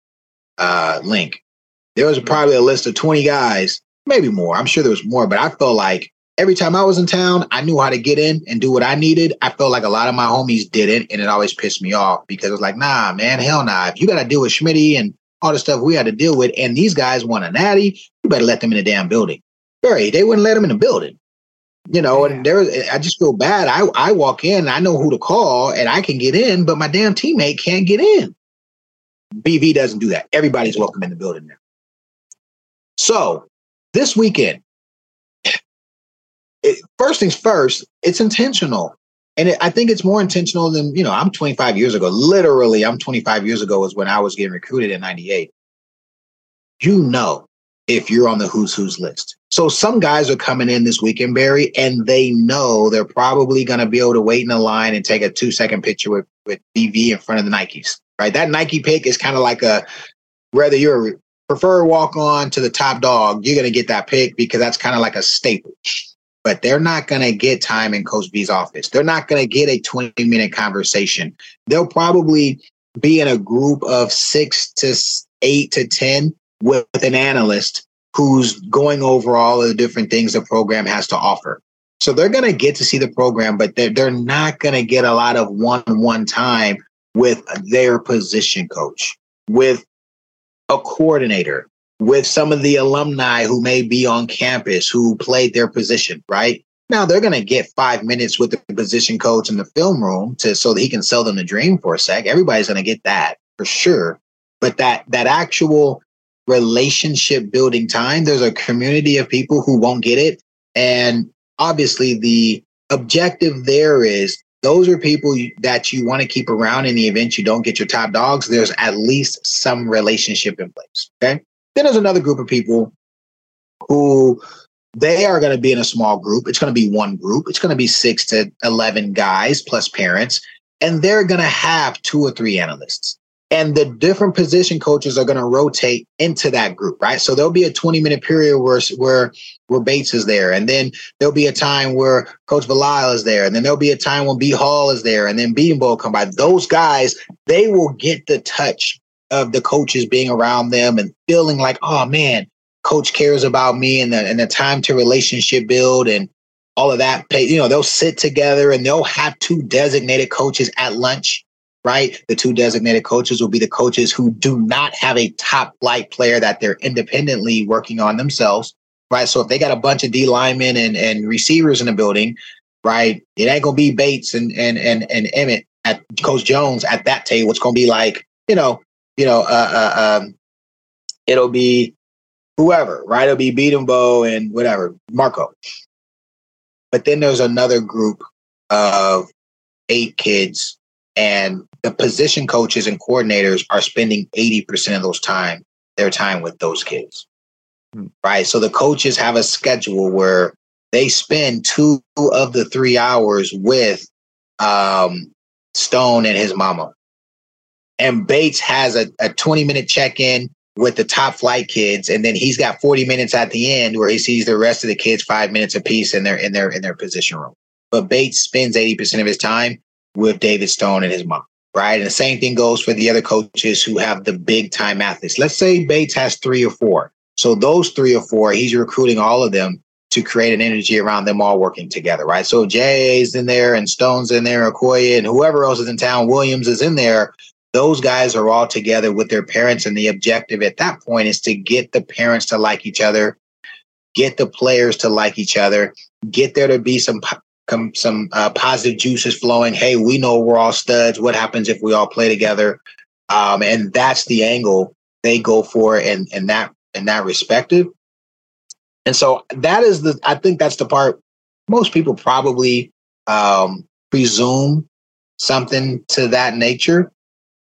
There was probably a list of 20 guys, maybe more. I'm sure there was more, but I felt like, every time I was in town, I knew how to get in and do what I needed. I felt like a lot of my homies didn't, and it always pissed me off because it was like, nah, man, hell nah. If you got to deal with Smitty and all the stuff we had to deal with, and these guys want a natty, you better let them in the damn building. Barry, they wouldn't let them in the building. And I just feel bad. I walk in, I know who to call, and I can get in, but my damn teammate can't get in. BV doesn't do that. Everybody's welcome in the building now. So this weekend, first things first, it's intentional. And I think it's more intentional than, I'm 25 years ago. Literally, I'm 25 years ago is when I was getting recruited in 98. If you're on the who's who's list. So some guys are coming in this weekend, Barry, and they know they're probably going to be able to wait in the line and take a 2-second picture with BV in front of the Nikes, right? That Nike pick is kind of like whether you're a preferred walk-on to the top dog, you're going to get that pick because that's kind of like a staple. But they're not going to get time in Coach B's office. They're not going to get a 20-minute conversation. They'll probably be in a group of 6 to 8 to 10 with an analyst who's going over all of the different things the program has to offer. So they're going to get to see the program, but they're not going to get a lot of one-on-one time with their position coach, with a coordinator, with some of the alumni who may be on campus who played their position, right? Now they're going to get 5 minutes with the position coach in the film room so that he can sell them the dream for a sec. Everybody's going to get that for sure. But that actual relationship building time, there's a community of people who won't get it. And obviously the objective there is those are people that you want to keep around in the event you don't get your top dogs. There's at least some relationship in place, okay? Then there's another group of people who they are going to be in a small group. It's going to be one group. It's going to be 6 to 11 guys plus parents, and they're going to have 2 or 3 analysts. And the different position coaches are going to rotate into that group, right? So there'll be a 20-minute period where Bates is there, and then there'll be a time where Coach Bilal is there, and then there'll be a time when B. Hall is there, and then B. and Bo come by. Those guys, they will get the touch of the coaches being around them and feeling like, oh man, coach cares about me and the time to relationship build and all of that. You know, they'll sit together and they'll have two designated coaches at lunch, right? The two designated coaches will be the coaches who do not have a top flight player that they're independently working on themselves, right? So if they got a bunch of D linemen and receivers in the building, right, it ain't going to be Bates and Emmett at Coach Jones at that table. It's going to be like, it'll be whoever, right? It'll be Beatembo and whatever, Marco. But then there's another group of 8 kids, and the position coaches and coordinators are spending 80% of their time with those kids, right? So the coaches have a schedule where they spend 2 of the 3 hours with Stone and his mama. And Bates has a 20-minute check-in with the top flight kids, and then he's got 40 minutes at the end where he sees the rest of the kids 5 minutes apiece in their position room. But Bates spends 80% of his time with David Stone and his mom, right? And the same thing goes for the other coaches who have the big-time athletes. Let's say Bates has 3 or 4. So those 3 or 4, he's recruiting all of them to create an energy around them all working together, right? So Jay's in there and Stone's in there, Okoye, and whoever else is in town, Williams is in there. Those guys are all together with their parents, and the objective at that point is to get the parents to like each other, get the players to like each other, get there to be some positive juices flowing. Hey, we know we're all studs. What happens if we all play together? And that's the angle they go for in that respective. And so that is I think that's the part most people probably presume something to that nature.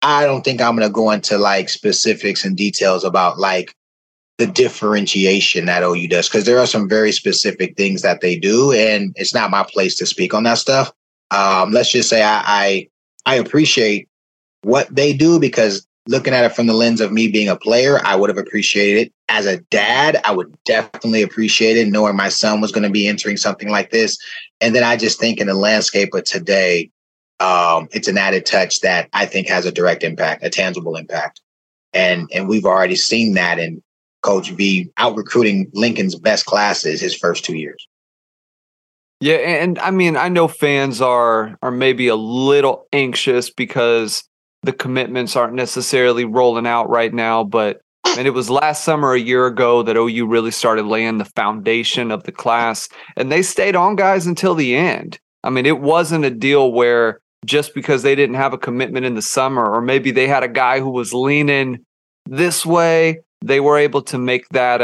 I don't think I'm going to go into like specifics and details about like the differentiation that OU does, because there are some very specific things that they do, and it's not my place to speak on that stuff. Let's just say I appreciate what they do, because looking at it from the lens of me being a player, I would have appreciated it. As a dad, I would definitely appreciate it, knowing my son was going to be entering something like this. And then I just think in the landscape of today, it's an added touch that I think has a direct impact, a tangible impact. And we've already seen that in Coach V out recruiting Lincoln's best classes his first 2 years. Yeah. And I mean, I know fans are maybe a little anxious because the commitments aren't necessarily rolling out right now, but it was last summer, a year ago, that OU really started laying the foundation of the class, and they stayed on guys until the end. I mean, it wasn't a deal where just because they didn't have a commitment in the summer, or maybe they had a guy who was leaning this way, they were able to make that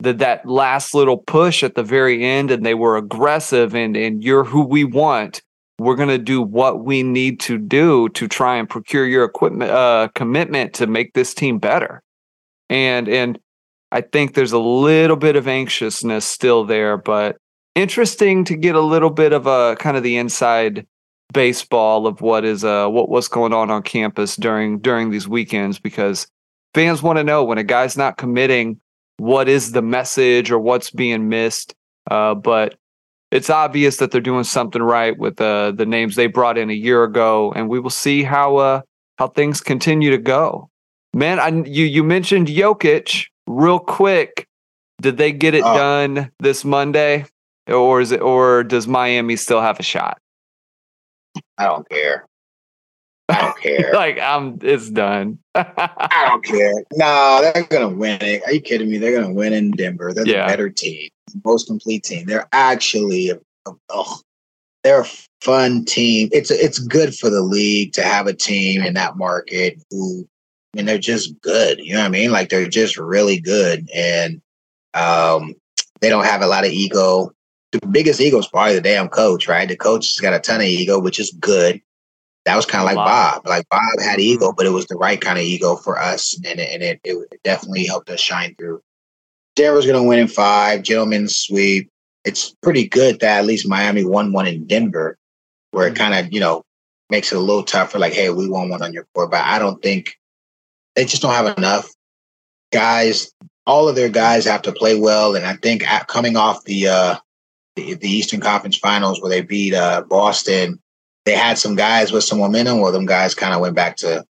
that last little push at the very end, and they were aggressive and you're who we want. We're going to do what we need to do to try and procure your commitment to make this team better. And I think there's a little bit of anxiousness still there, but interesting to get a little bit of a kind of the inside baseball of what's going on campus during these weekends, because fans want to know when a guy's not committing, what is the message or what's being missed. But it's obvious that they're doing something right with the names they brought in a year ago, and we will see how things continue to go. Man, you mentioned Jokic real quick. Did they get it done this Monday, or does Miami still have a shot? I don't care. It's done. I don't care. No, they're gonna win it. Are you kidding me? They're gonna win in Denver. They're the better team, the most complete team. They're actually they're a fun team. It's good for the league to have a team in that market who. And they're just good. You know what I mean? Like, they're just really good. And they don't have a lot of ego. The biggest ego is probably the damn coach, right? The coach has got a ton of ego, which is good. That was kind of like Bob. Like, Bob had ego, but it was the right kind of ego for us. And it definitely helped us shine through. Denver's going to win in 5. Gentlemen's sweep. It's pretty good that at least Miami won one in Denver, where it kind of, makes it a little tougher. Like, hey, we won one on your court. But I don't think. They just don't have enough guys. All of their guys have to play well, and I think coming off the Eastern Conference Finals where they beat Boston, they had some guys with some momentum. Well, them guys kind of went back to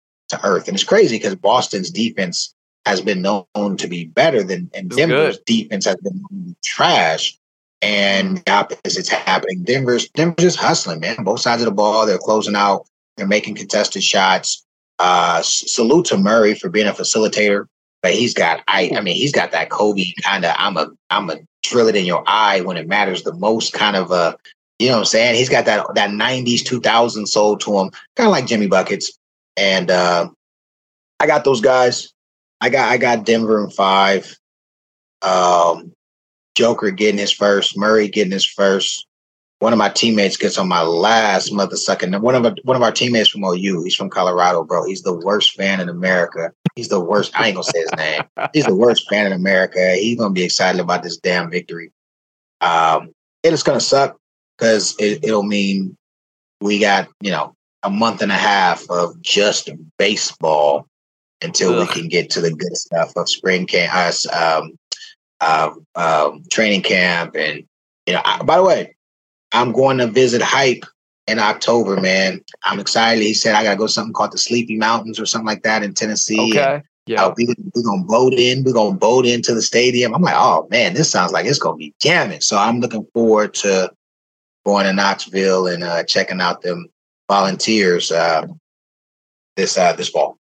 earth, and it's crazy because Boston's defense has been known to be better than, and Denver's defense has been trash. And the opposite's happening. Denver's just hustling, man. Both sides of the ball, they're closing out. They're making contested shots. Salute to Murray for being a facilitator, but he's got that Kobe kind of I'm a drill it in your eye when it matters the most kind of a, you know what I'm saying? He's got that 90s, 2000s soul to him, kind of like Jimmy Buckets. And I got those guys. I got Denver in 5. Joker getting his first, Murray getting his first. One of my teammates gets on my last mother sucking. One of our teammates from OU, he's from Colorado, bro. He's the worst fan in America. He's the worst. I ain't gonna say his name. He's the worst fan in America. He's gonna be excited about this damn victory. It's gonna suck because it'll mean we got, a month and a half of just baseball until we can get to the good stuff of spring camp, training camp, and by the way, I'm going to visit Hype in October, man. I'm excited. He said I gotta go to something called the Sleepy Mountains or something like that in Tennessee. Okay, yeah, we're gonna boat into the stadium. I'm like, oh man, this sounds like it's gonna be jamming. So I'm looking forward to going to Knoxville and checking out them volunteers this fall.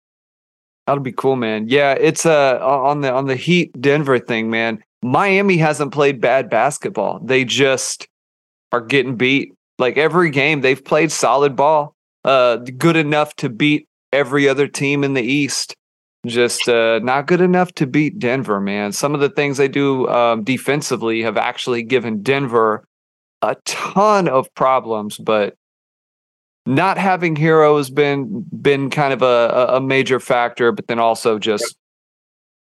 That'll be cool, man. Yeah, it's on the Heat Denver thing, man. Miami hasn't played bad basketball. They just are getting beat. Like every game, they've played solid ball, good enough to beat every other team in the East. Just not good enough to beat Denver, man. Some of the things they do defensively have actually given Denver a ton of problems, but not having Hero has been kind of a major factor, but then also just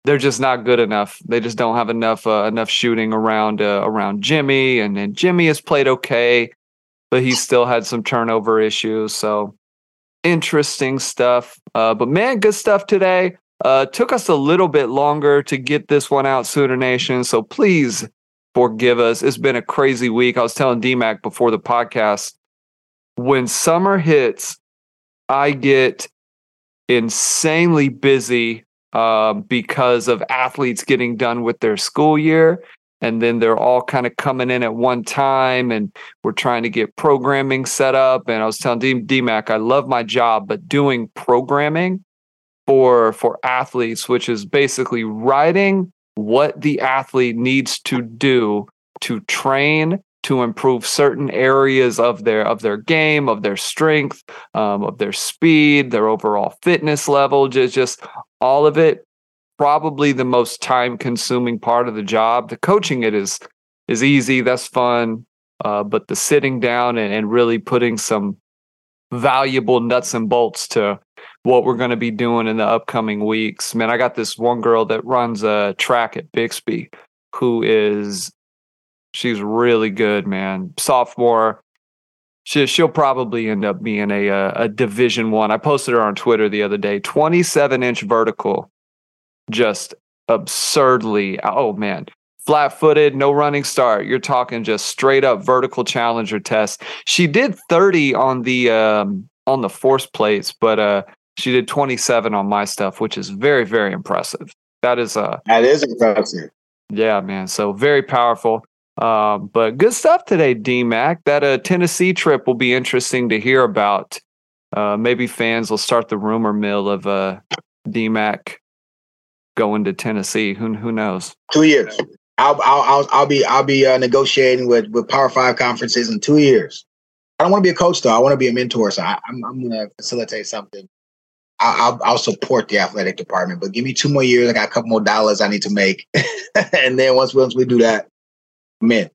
they're just not good enough. They just don't have enough shooting around Jimmy, and then Jimmy has played okay, but he's still had some turnover issues. So interesting stuff. But man, good stuff today. Took us a little bit longer to get this one out, Sooner Nation. So please forgive us. It's been a crazy week. I was telling D-Mac before the podcast, when summer hits, I get insanely busy. Because of athletes getting done with their school year, and then they're all kind of coming in at one time, and we're trying to get programming set up. And I was telling D-Mac, I love my job, but doing programming for athletes, which is basically writing what the athlete needs to do to train to improve certain areas of their game, of their strength, of their speed, their overall fitness level, just all of it. Probably the most time-consuming part of the job. The coaching it is easy, that's fun, but the sitting down and really putting some valuable nuts and bolts to what we're going to be doing in the upcoming weeks. Man, I got this one girl that runs a track at Bixby who is... She's really good, man. Sophomore. She'll probably end up being a Division I. I posted her on Twitter the other day. 27-inch vertical. Just absurdly. Oh, man. Flat-footed, no running start. You're talking just straight-up vertical challenger test. She did 30 on the force plates, but she did 27 on my stuff, which is very, very impressive. That is impressive. Yeah, man. So very powerful. But good stuff today, D-Mac. That Tennessee trip will be interesting to hear about. Maybe fans will start the rumor mill of D-Mac going to Tennessee. Who knows? 2 years. I'll be negotiating with Power 5 conferences in 2 years. I don't want to be a coach though. I want to be a mentor. So I'm going to facilitate something. I'll support the athletic department, but give me 2 more years. I got a couple more dollars I need to make, and then once we do that. Man,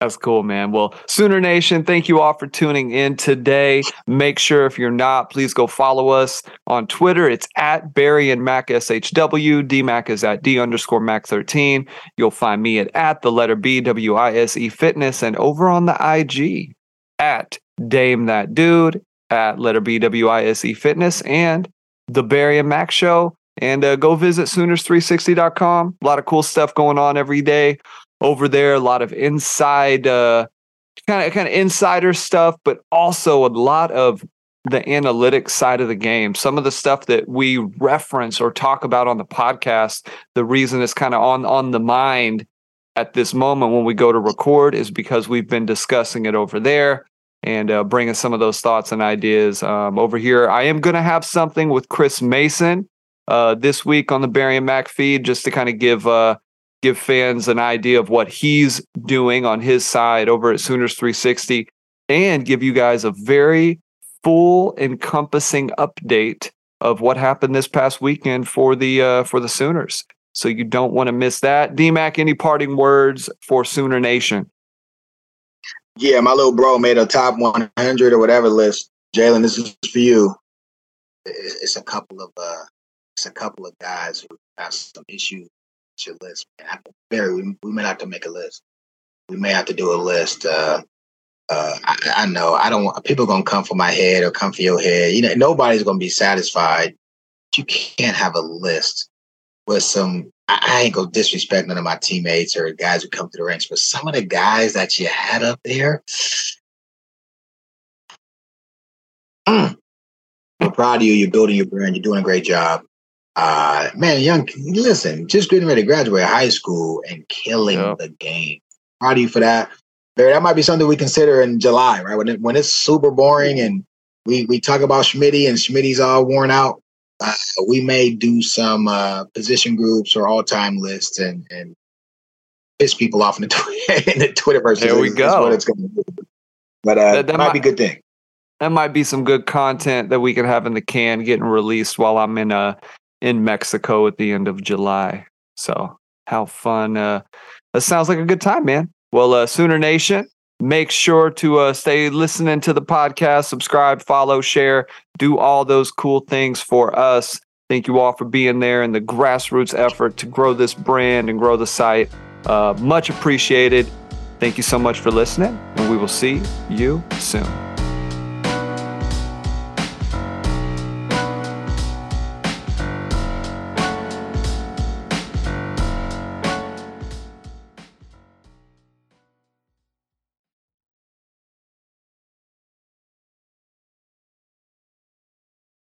that's cool, man. Well, Sooner Nation, thank you all for tuning in today. Make sure if you're not, please go follow us on Twitter. It's at Barry and Mac SHW. D-Mac is at D_Mac13. You'll find me at the letter B WISE Fitness, and over on the IG at Dame That Dude, at letter B WISE Fitness, and the Barry and Mac Show. And go visit Sooners360.com. A lot of cool stuff going on every day over there, a lot of inside kind of insider stuff, but also a lot of the analytics side of the game, some of the stuff that we reference or talk about on the podcast, the reason it's kind of on the mind at this moment when we go to record is because we've been discussing it over there and bringing some of those thoughts and ideas over here. I am going to have something with Chris Mason this week on the Barry and Mack feed, just to kind of give fans an idea of what he's doing on his side over at Sooners 360 and give you guys a very full encompassing update of what happened this past weekend for the Sooners. So you don't want to miss that. D-Mac, any parting words for Sooner Nation? Yeah, my little bro made a top 100 or whatever list. Jalen, this is for you. It's a couple of guys who have some issues with your list. Barry, we may have to make a list. We may have to do a list. I know. I don't want people gonna come for my head or come for your head. You know, nobody's gonna be satisfied. You can't have a list with some. I ain't gonna disrespect none of my teammates or guys who come through the ranks, but some of the guys that you had up there, I'm proud of you. You're building your brand. You're doing a great job. Man, young, listen, just getting ready to graduate high school and killing the game. Proud of you for that. Barry, that might be something we consider in July, right? When it's super boring and we talk about Smitty and Smitty's all worn out, we may do some position groups or all-time lists and piss people off in the Twitterverse. There we go. That's what it's going to be. But that might be a good thing. That might be some good content that we can have in the can getting released while I'm in Mexico at the end of July. So how fun. That sounds like a good time, man. Well, Sooner Nation, make sure to stay listening to the podcast, subscribe, follow, share, do all those cool things for us. Thank you all for being there in the grassroots effort to grow this brand and grow the site. Much appreciated. Thank you so much for listening, and we will see you soon.